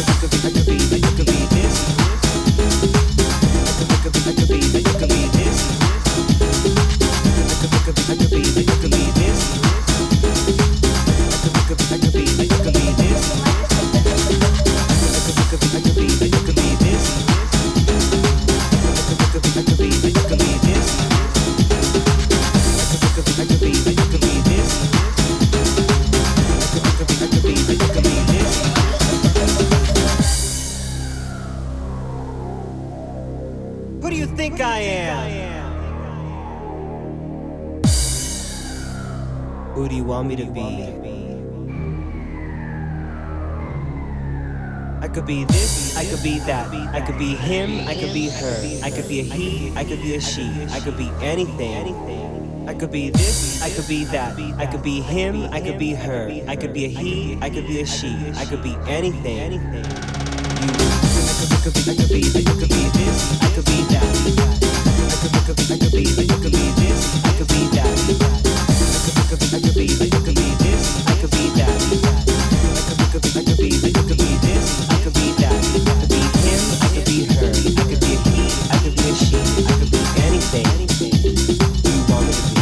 I could be him, I could be her, I could be a he, I could be a she, I could be anything. I could be this, I could be that, I could be him, I could be her, I could be a he, I could be a she, I could be anything. I could be this, I could be that. I could be this, I could be that. I could be this, I could be that. I could be this, I could be that. I could be him, I could be her, I could be a he, I could be a she, I could be anything you want me to be.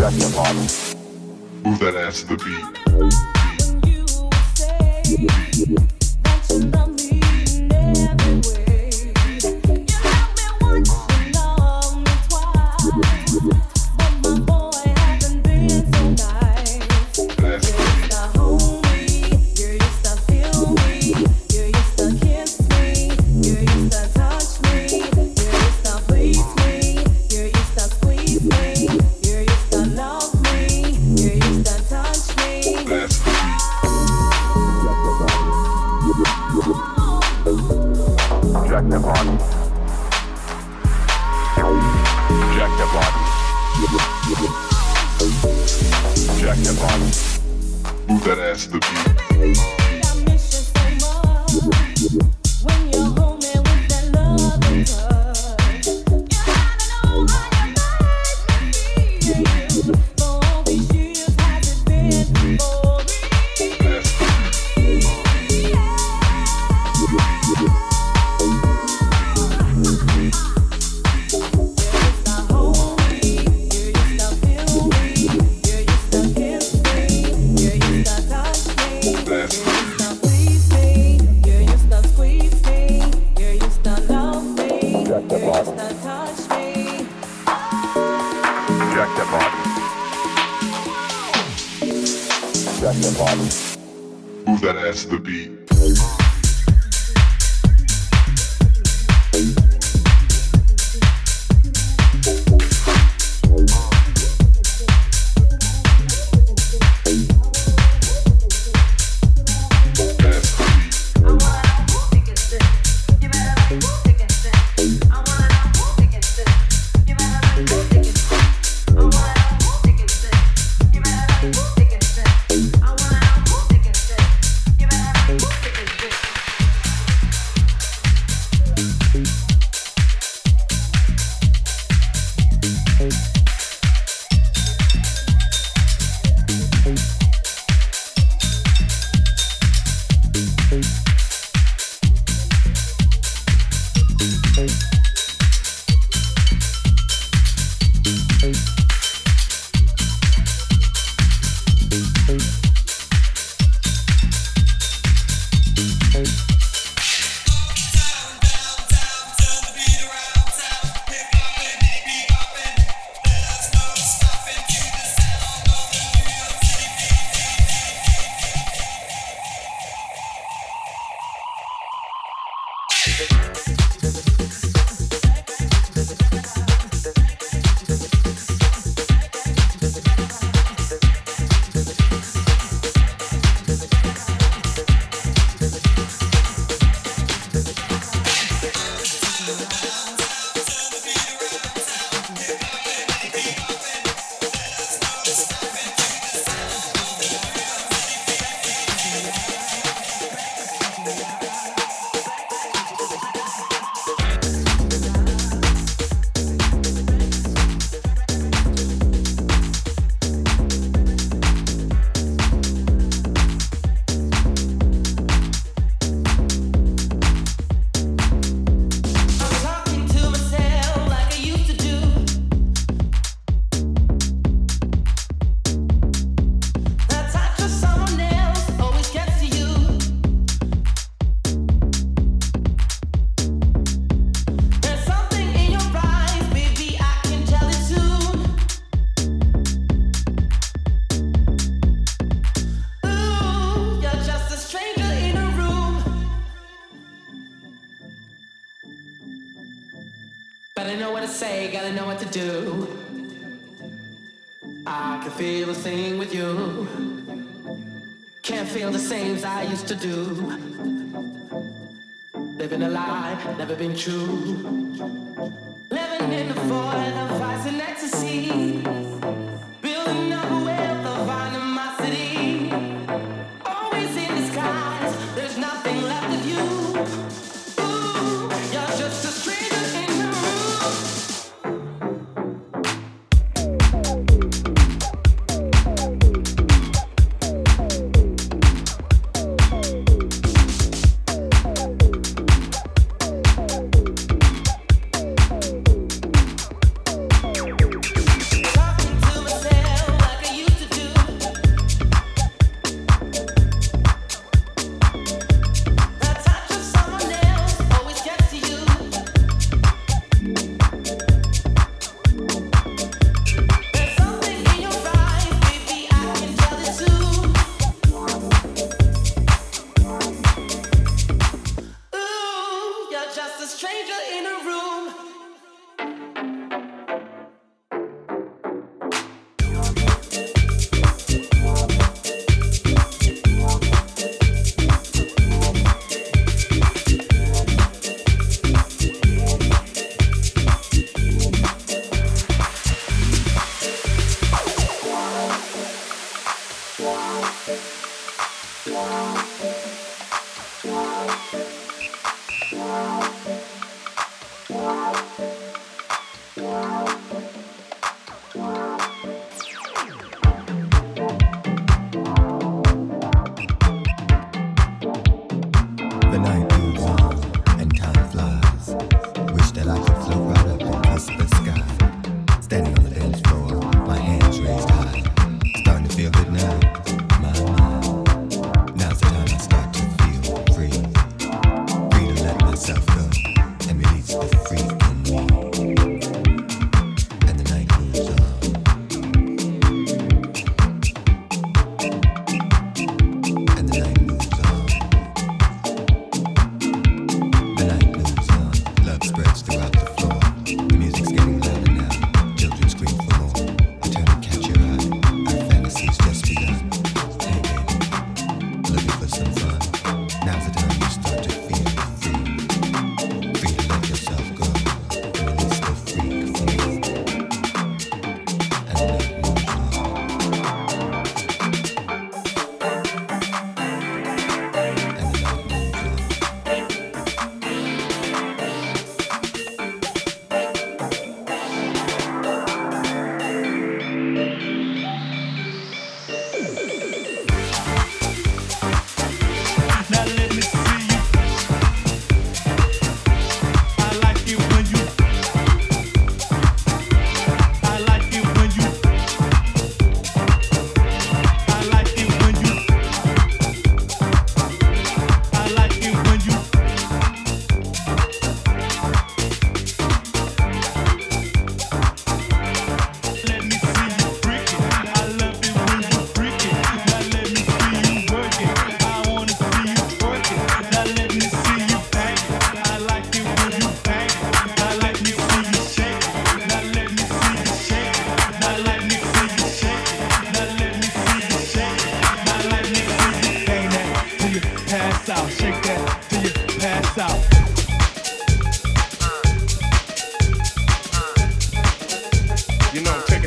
Jack in the box. Move that ass to the beat.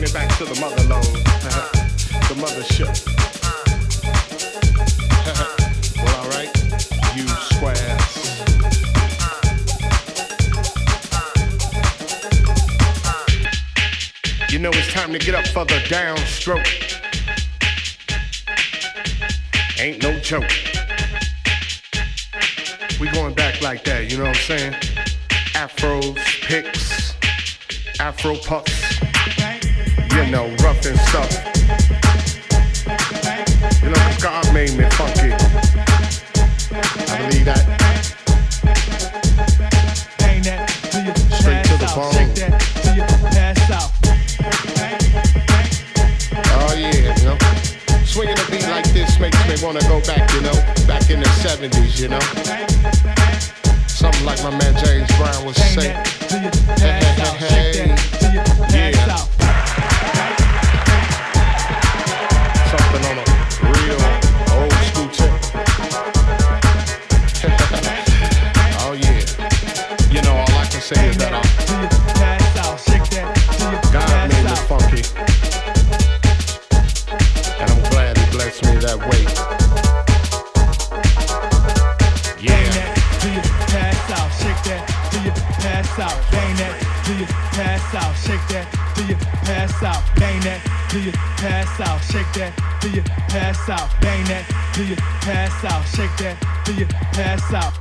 me back to the motherlode, the mothership. Well, all right, you squares. You know it's time to get up for the downstroke. Ain't no joke. We going back like that, you know what I'm saying? Afros, picks, afro pucks, you know, rough and stuff. You know, God made me funky. I believe that. Straight to the bone. Oh yeah, you know. Swinging a beat like this makes me wanna go back, you know, back in the 70s, you know. Something like my man James Brown would say. Yeah. Something on a real old school tip. Oh yeah. You know, all I can say is that God made me funky, and I'm glad He blessed me that way. Out, bang that, do you pass out, shake that, do you pass out, bang that, do you pass out, shake that, do you pass out, bang that, do you pass out, shake that, do you pass out.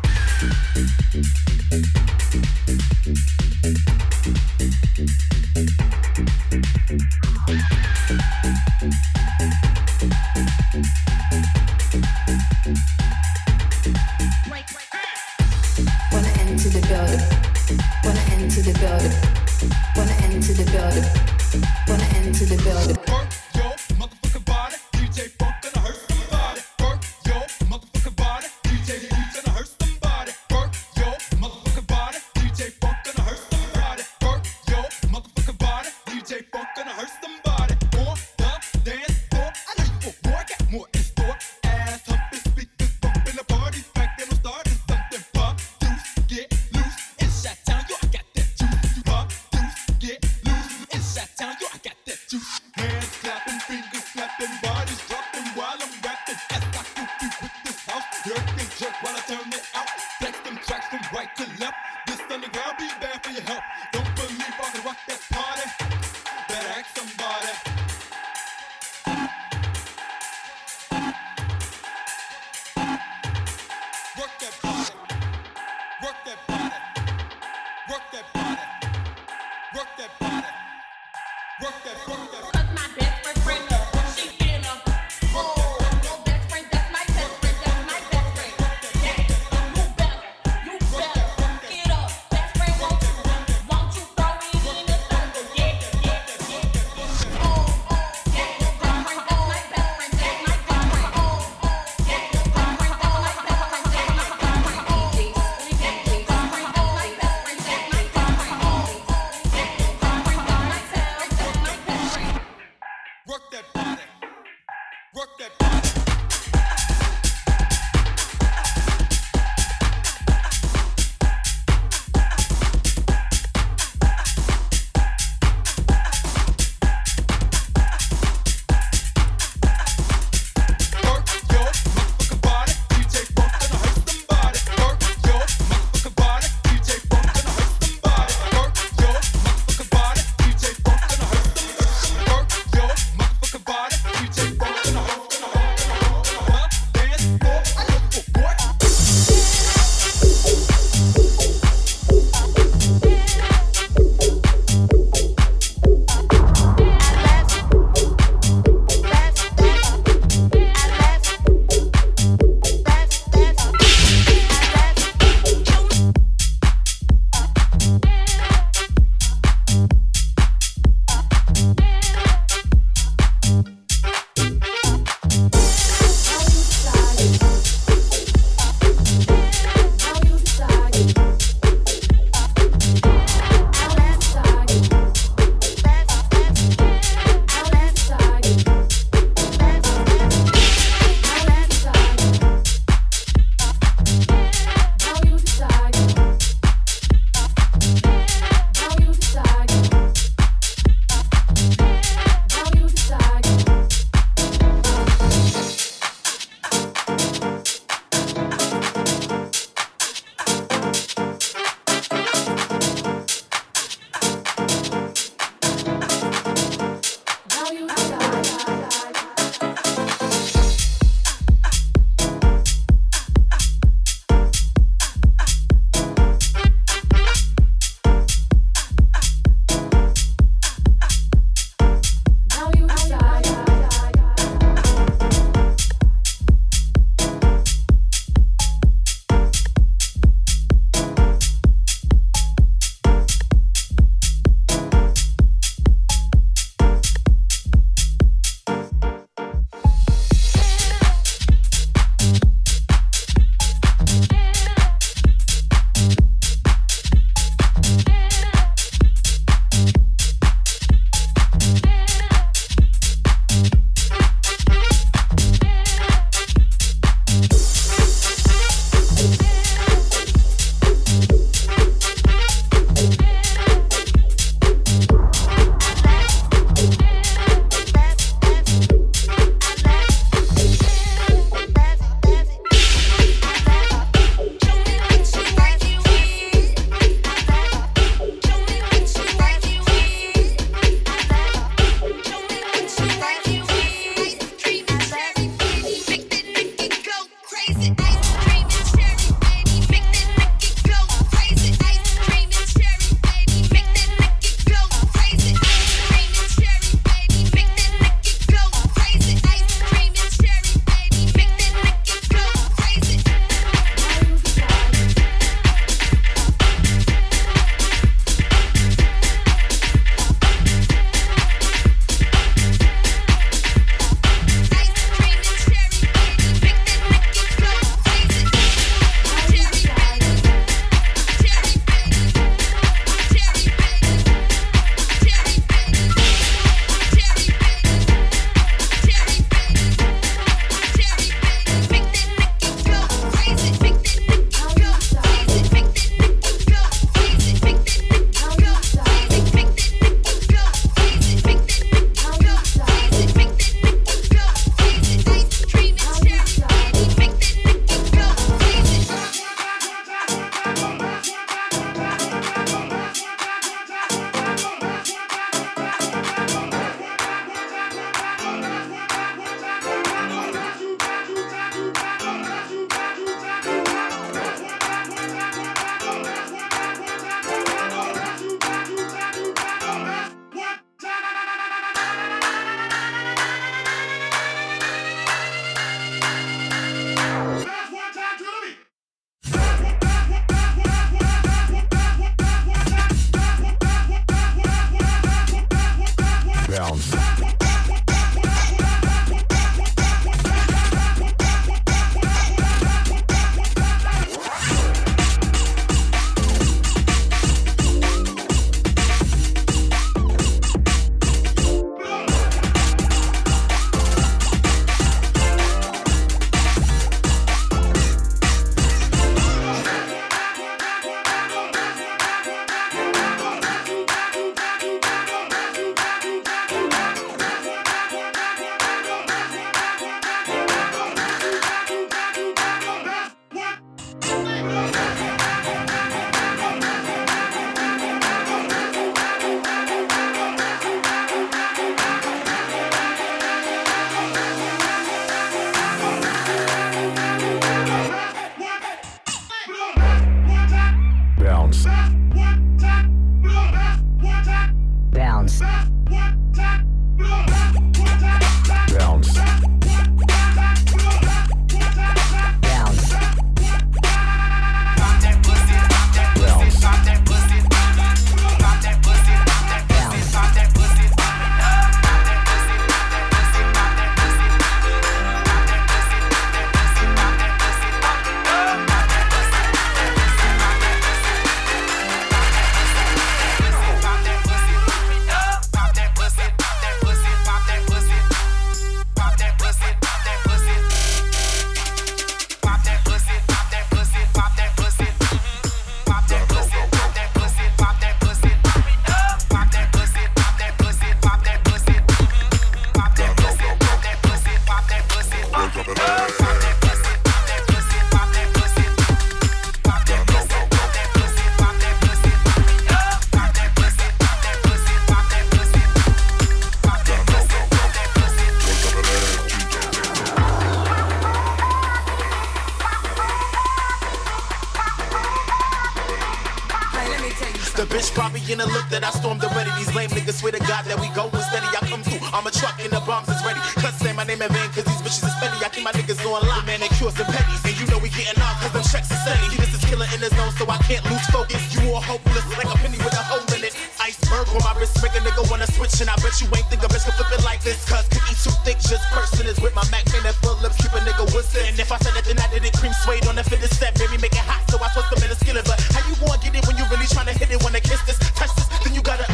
taking a look that I stormed already. These lame niggas swear to God that we go steady. I come through, I'm a truck and the bombs is ready. Cuz say my name in vain, cause these bitches is petty. I keep my niggas on lock, man, they cures and petties. And you know we getting off cause them checks is steady. This is killer in the zone, so I can't lose focus. You all hopeless, like a penny with a hole in it. Iceberg on my wrist, make a nigga wanna switch. And I bet you ain't think a bitch can flip it like this. Cuz cookie too thick, just person is with my Mac and that full lips, keep a nigga whistling. And if I said that then I did it, cream suede on the fitted set. Baby, make it hot, so I switched them in the skillet. But how you gonna get it when you really tryna hit it? When I kiss this, touch this, then you gotta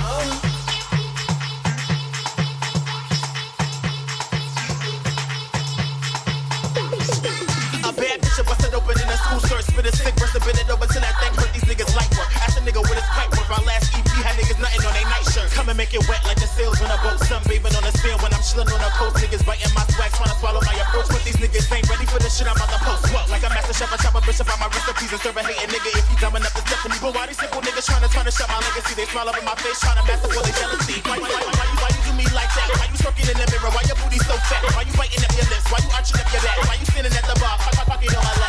busted open in a school search, spit a stick, rest a bit it over till that thing hurt. These niggas light work. Ask a nigga with his pipe work. My last EP had niggas nothing on they night shirt. Come and make it wet like the sails on a boat. Sunbathing on a sail when I'm chilling on a coast. Niggas biting my swag, trying to swallow my approach. But these niggas ain't ready for the shit I'm about to post. What? Like a master chef, I chop a bitch up on my recipes and serve a hating nigga if he dumbing up the Stephanie. But why these simple niggas trying to tarnish up my legacy? They smile up in my face, trying to master all their jealousy. Why you do me like that? Why you twerking in the mirror? Why your booty so fat? Why you biting up your lips? Why you arching up your back? Why you standing at the bar? Pocket on my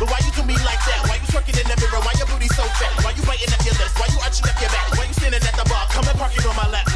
but why you do me like that? Why you twerking in the mirror? Why your booty so fat? Why you biting up your lips? Why you arching up your back? Why you standing at the bar? Come and park it on my lap.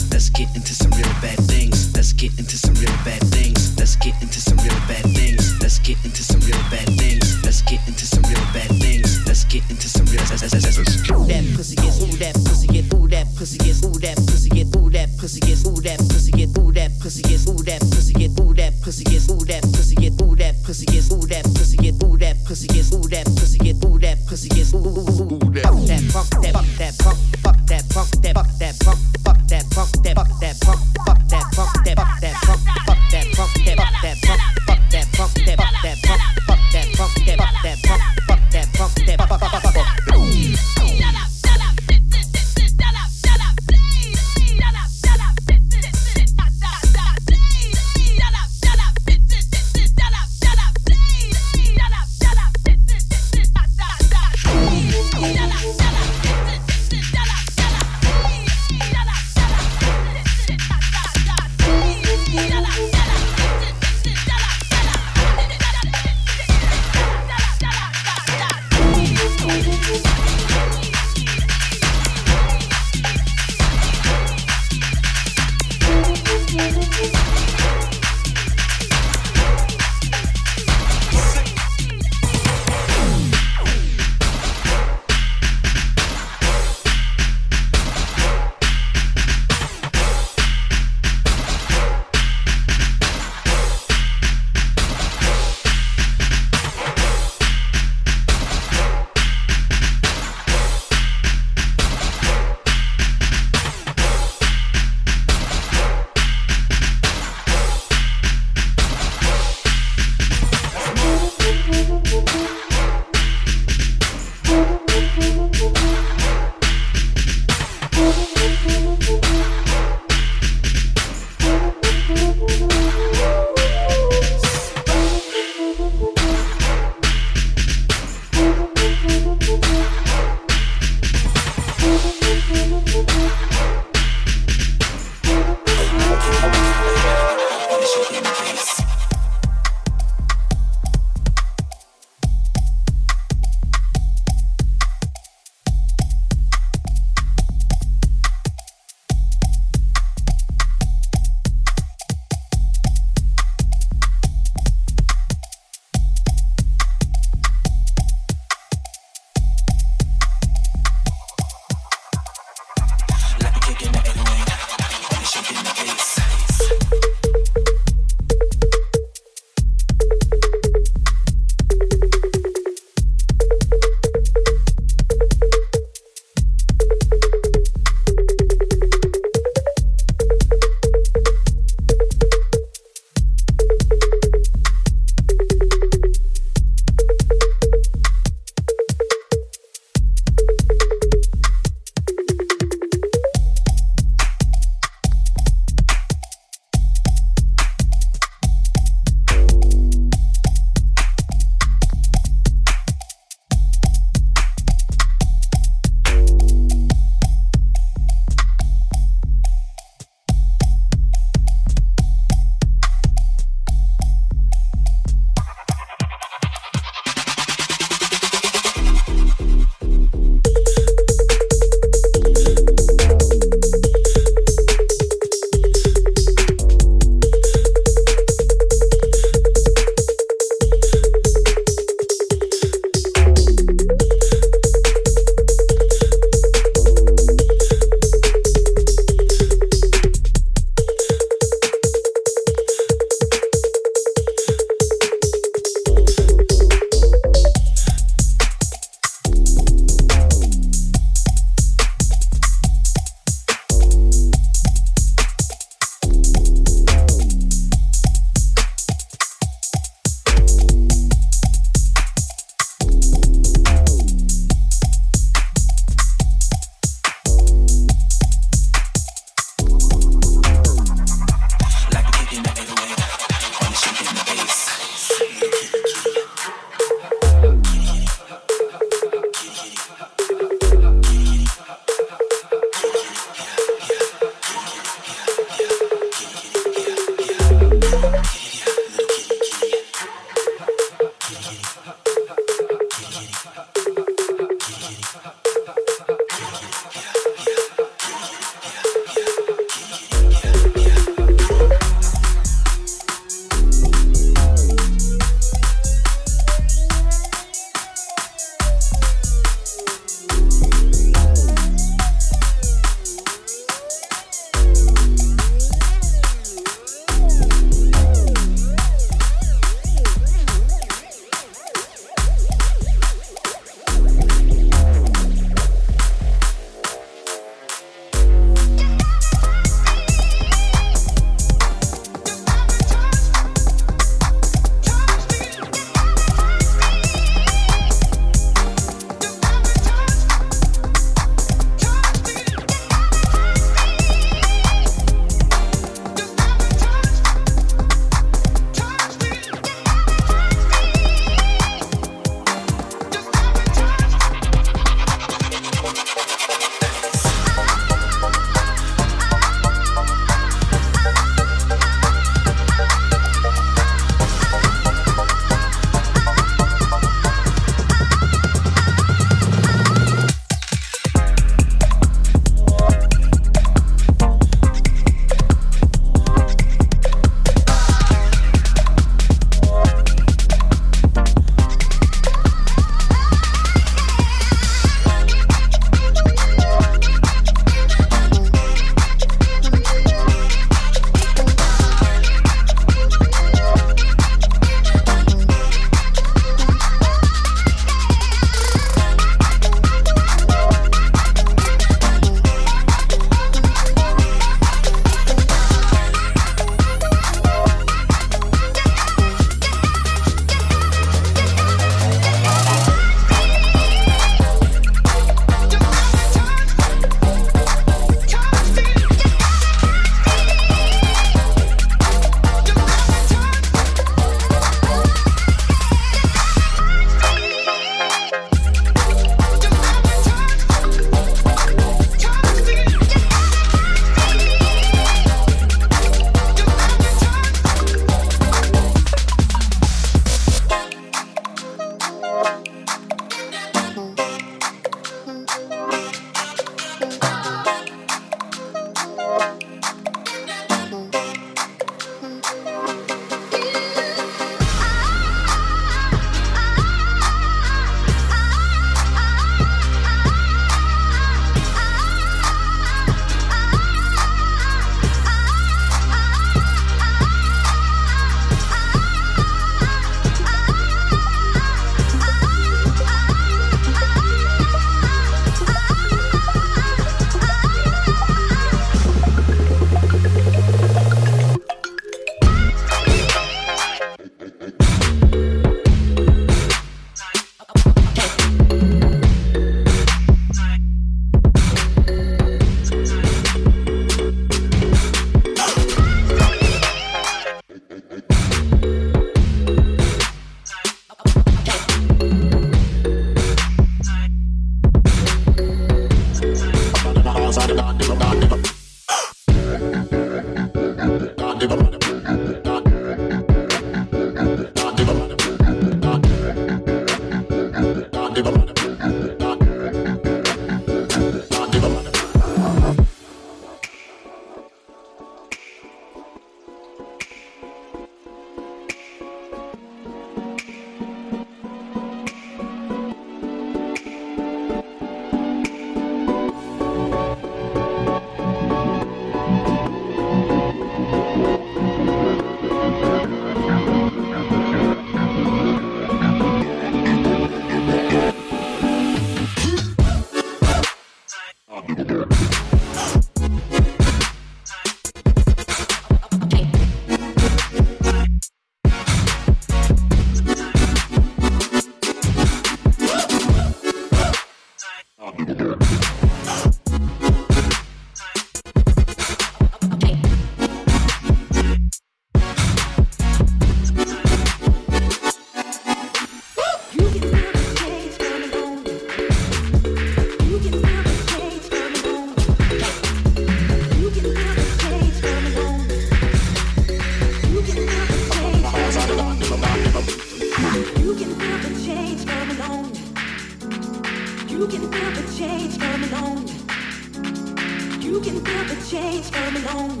can feel the change coming on.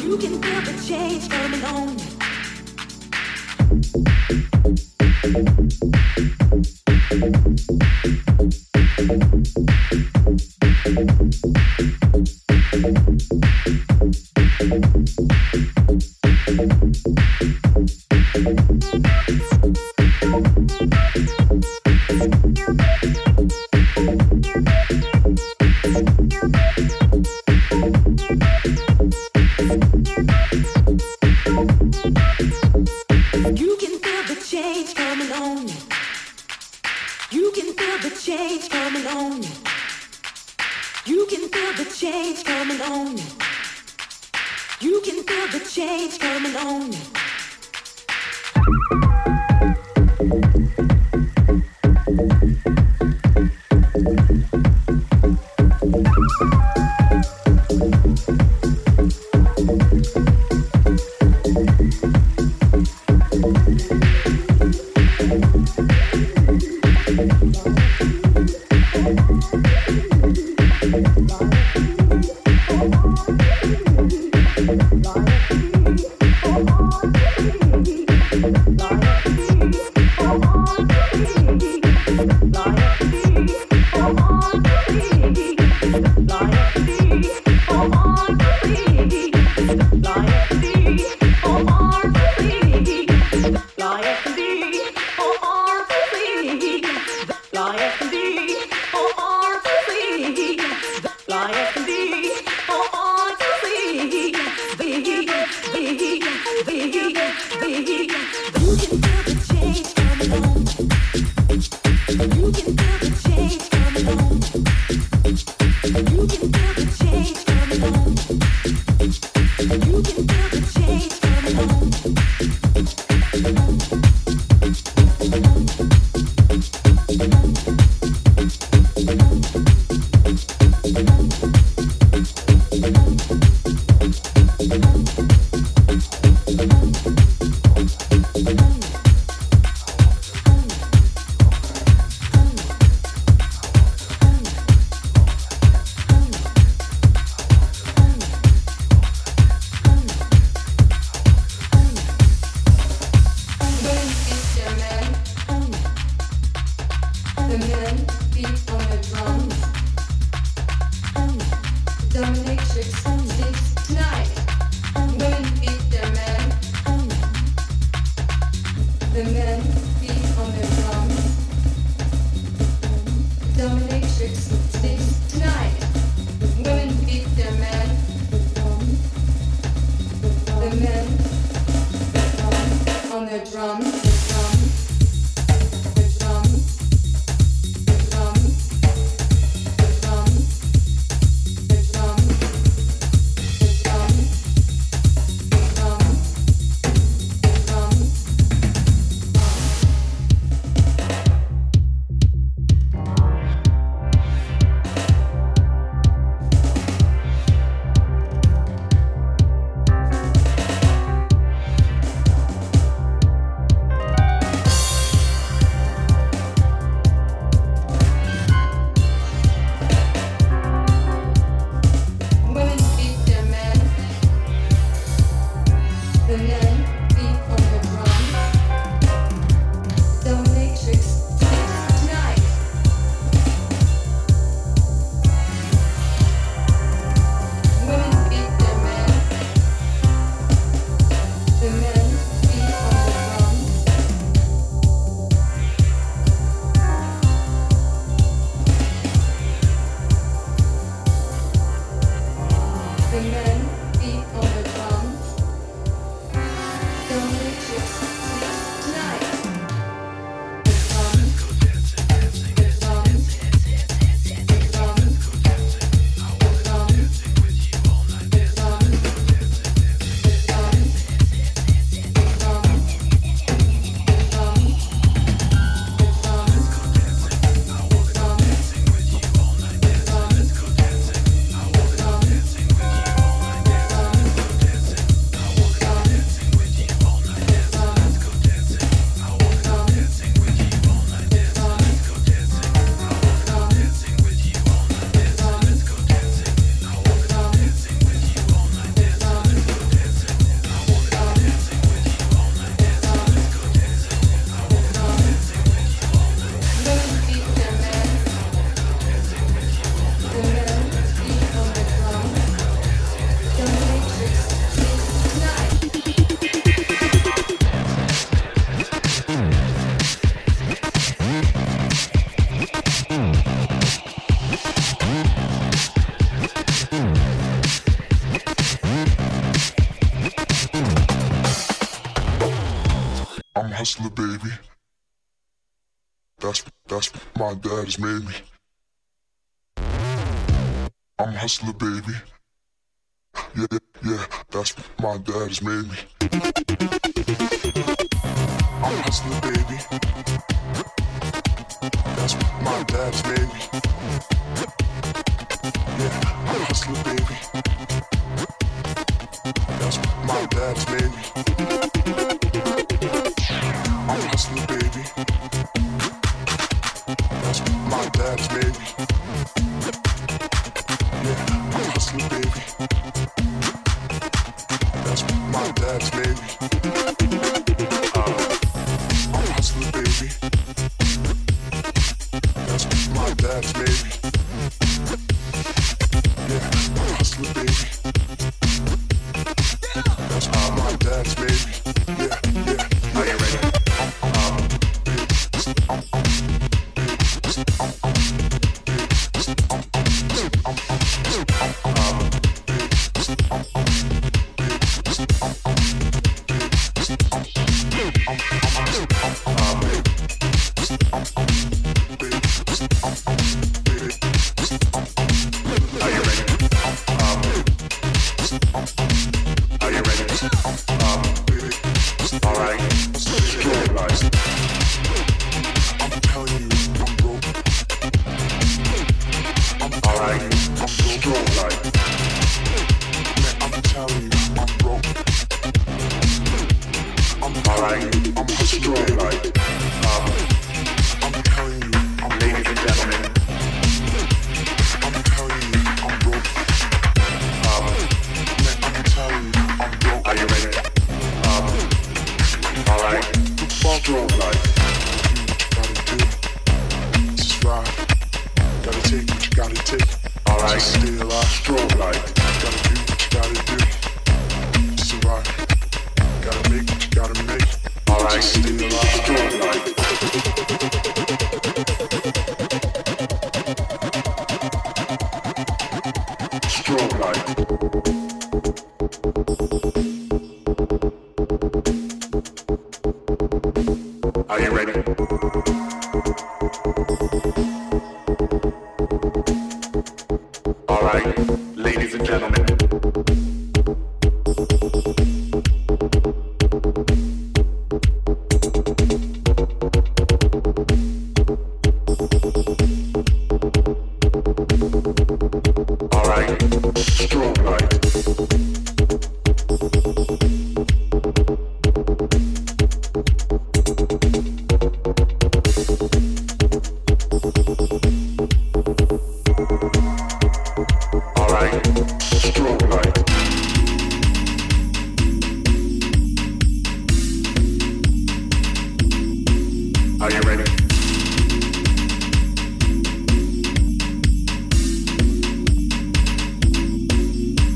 You can feel the change coming on. hustler, baby. That's what my dad has made me. I'm a hustler, baby. Yeah, that's what my dad has made me. I'm a hustler, baby. That's what my dad has made me. Yeah, I'm a hustler, baby. That's what my dad has made me. I'm a hustler, baby. That's what my dad has made me. Yeah, I'm a hustler, baby. That's what my dad's made me. I'm a hustler, baby. That's what my dad's made me. Yeah, I'm a hustler, baby. That's what my dad's made me. Yeah.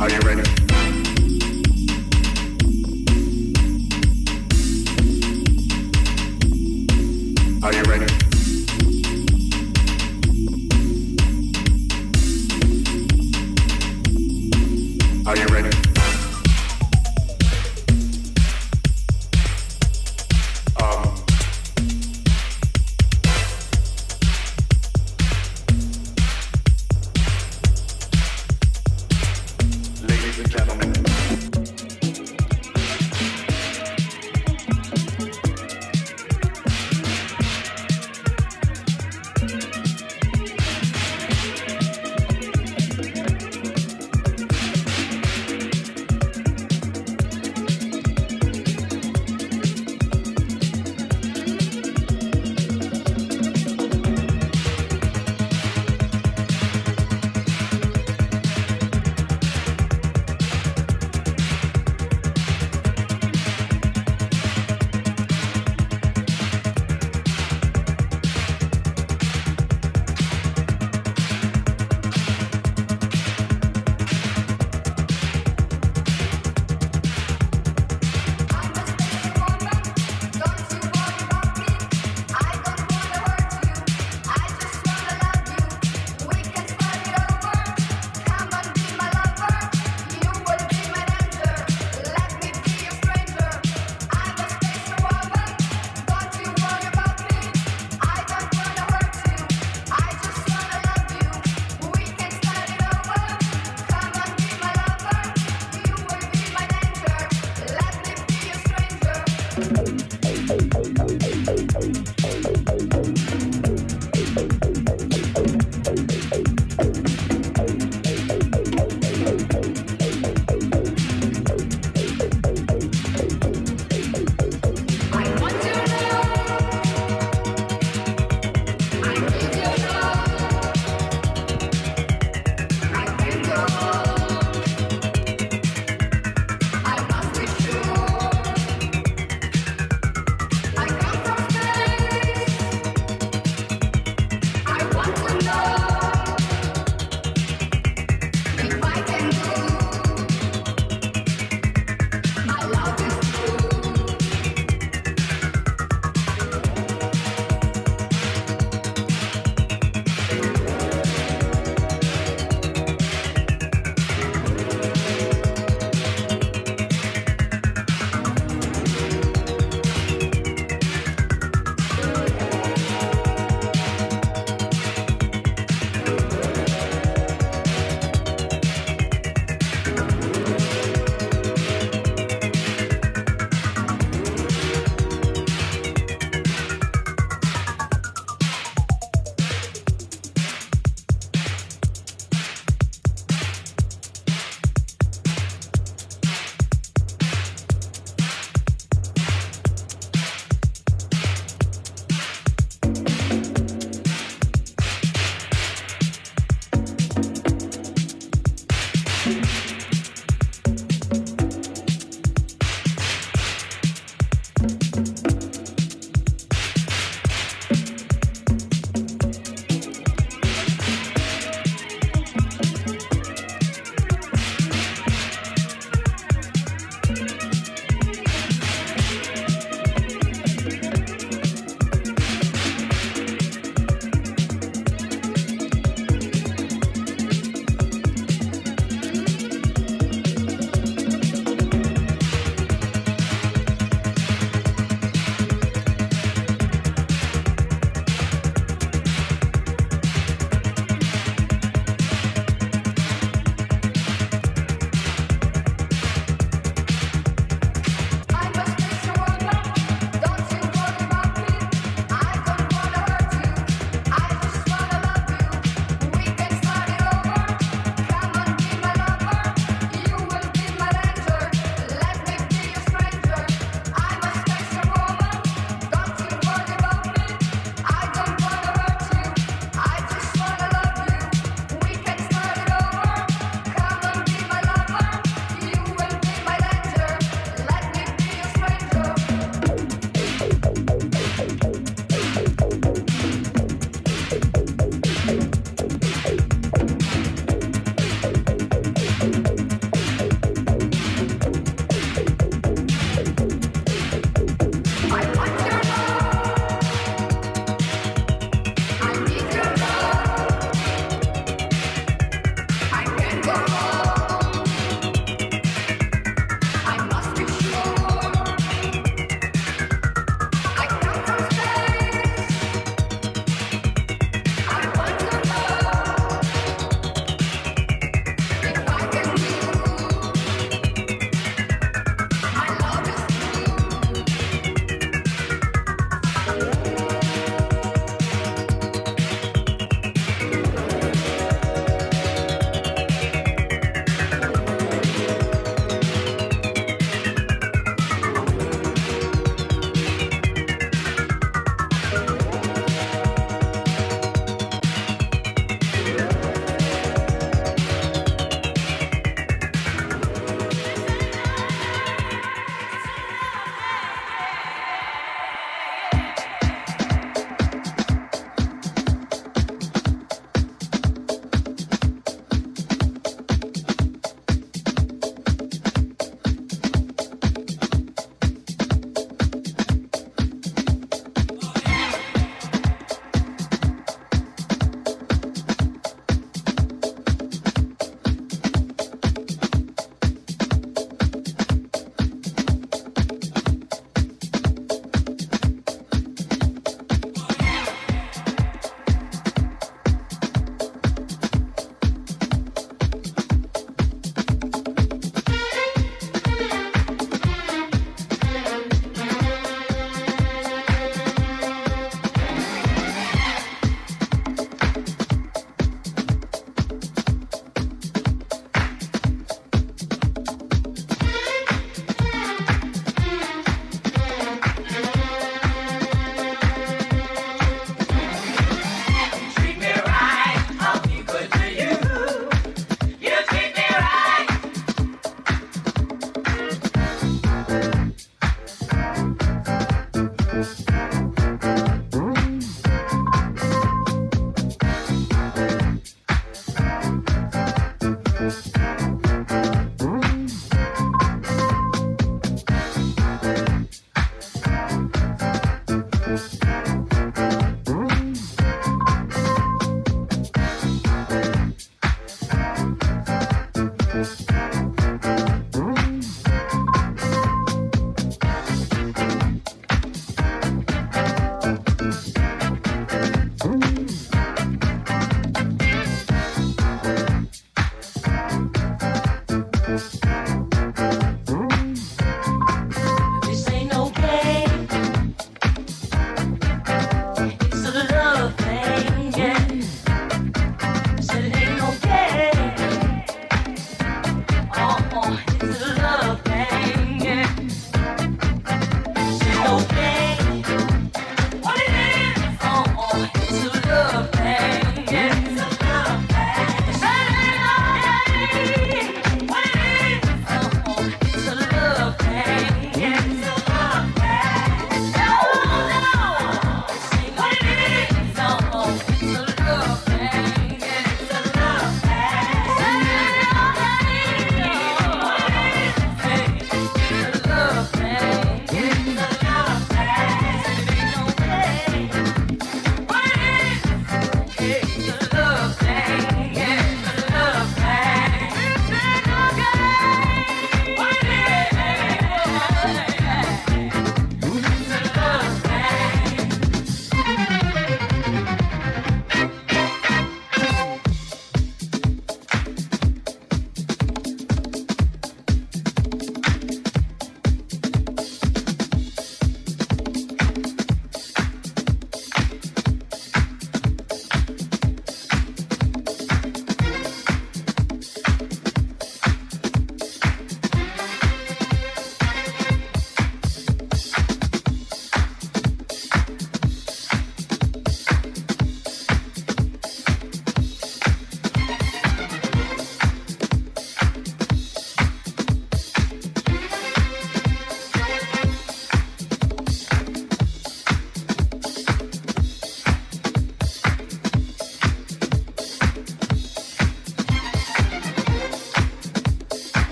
Are you ready?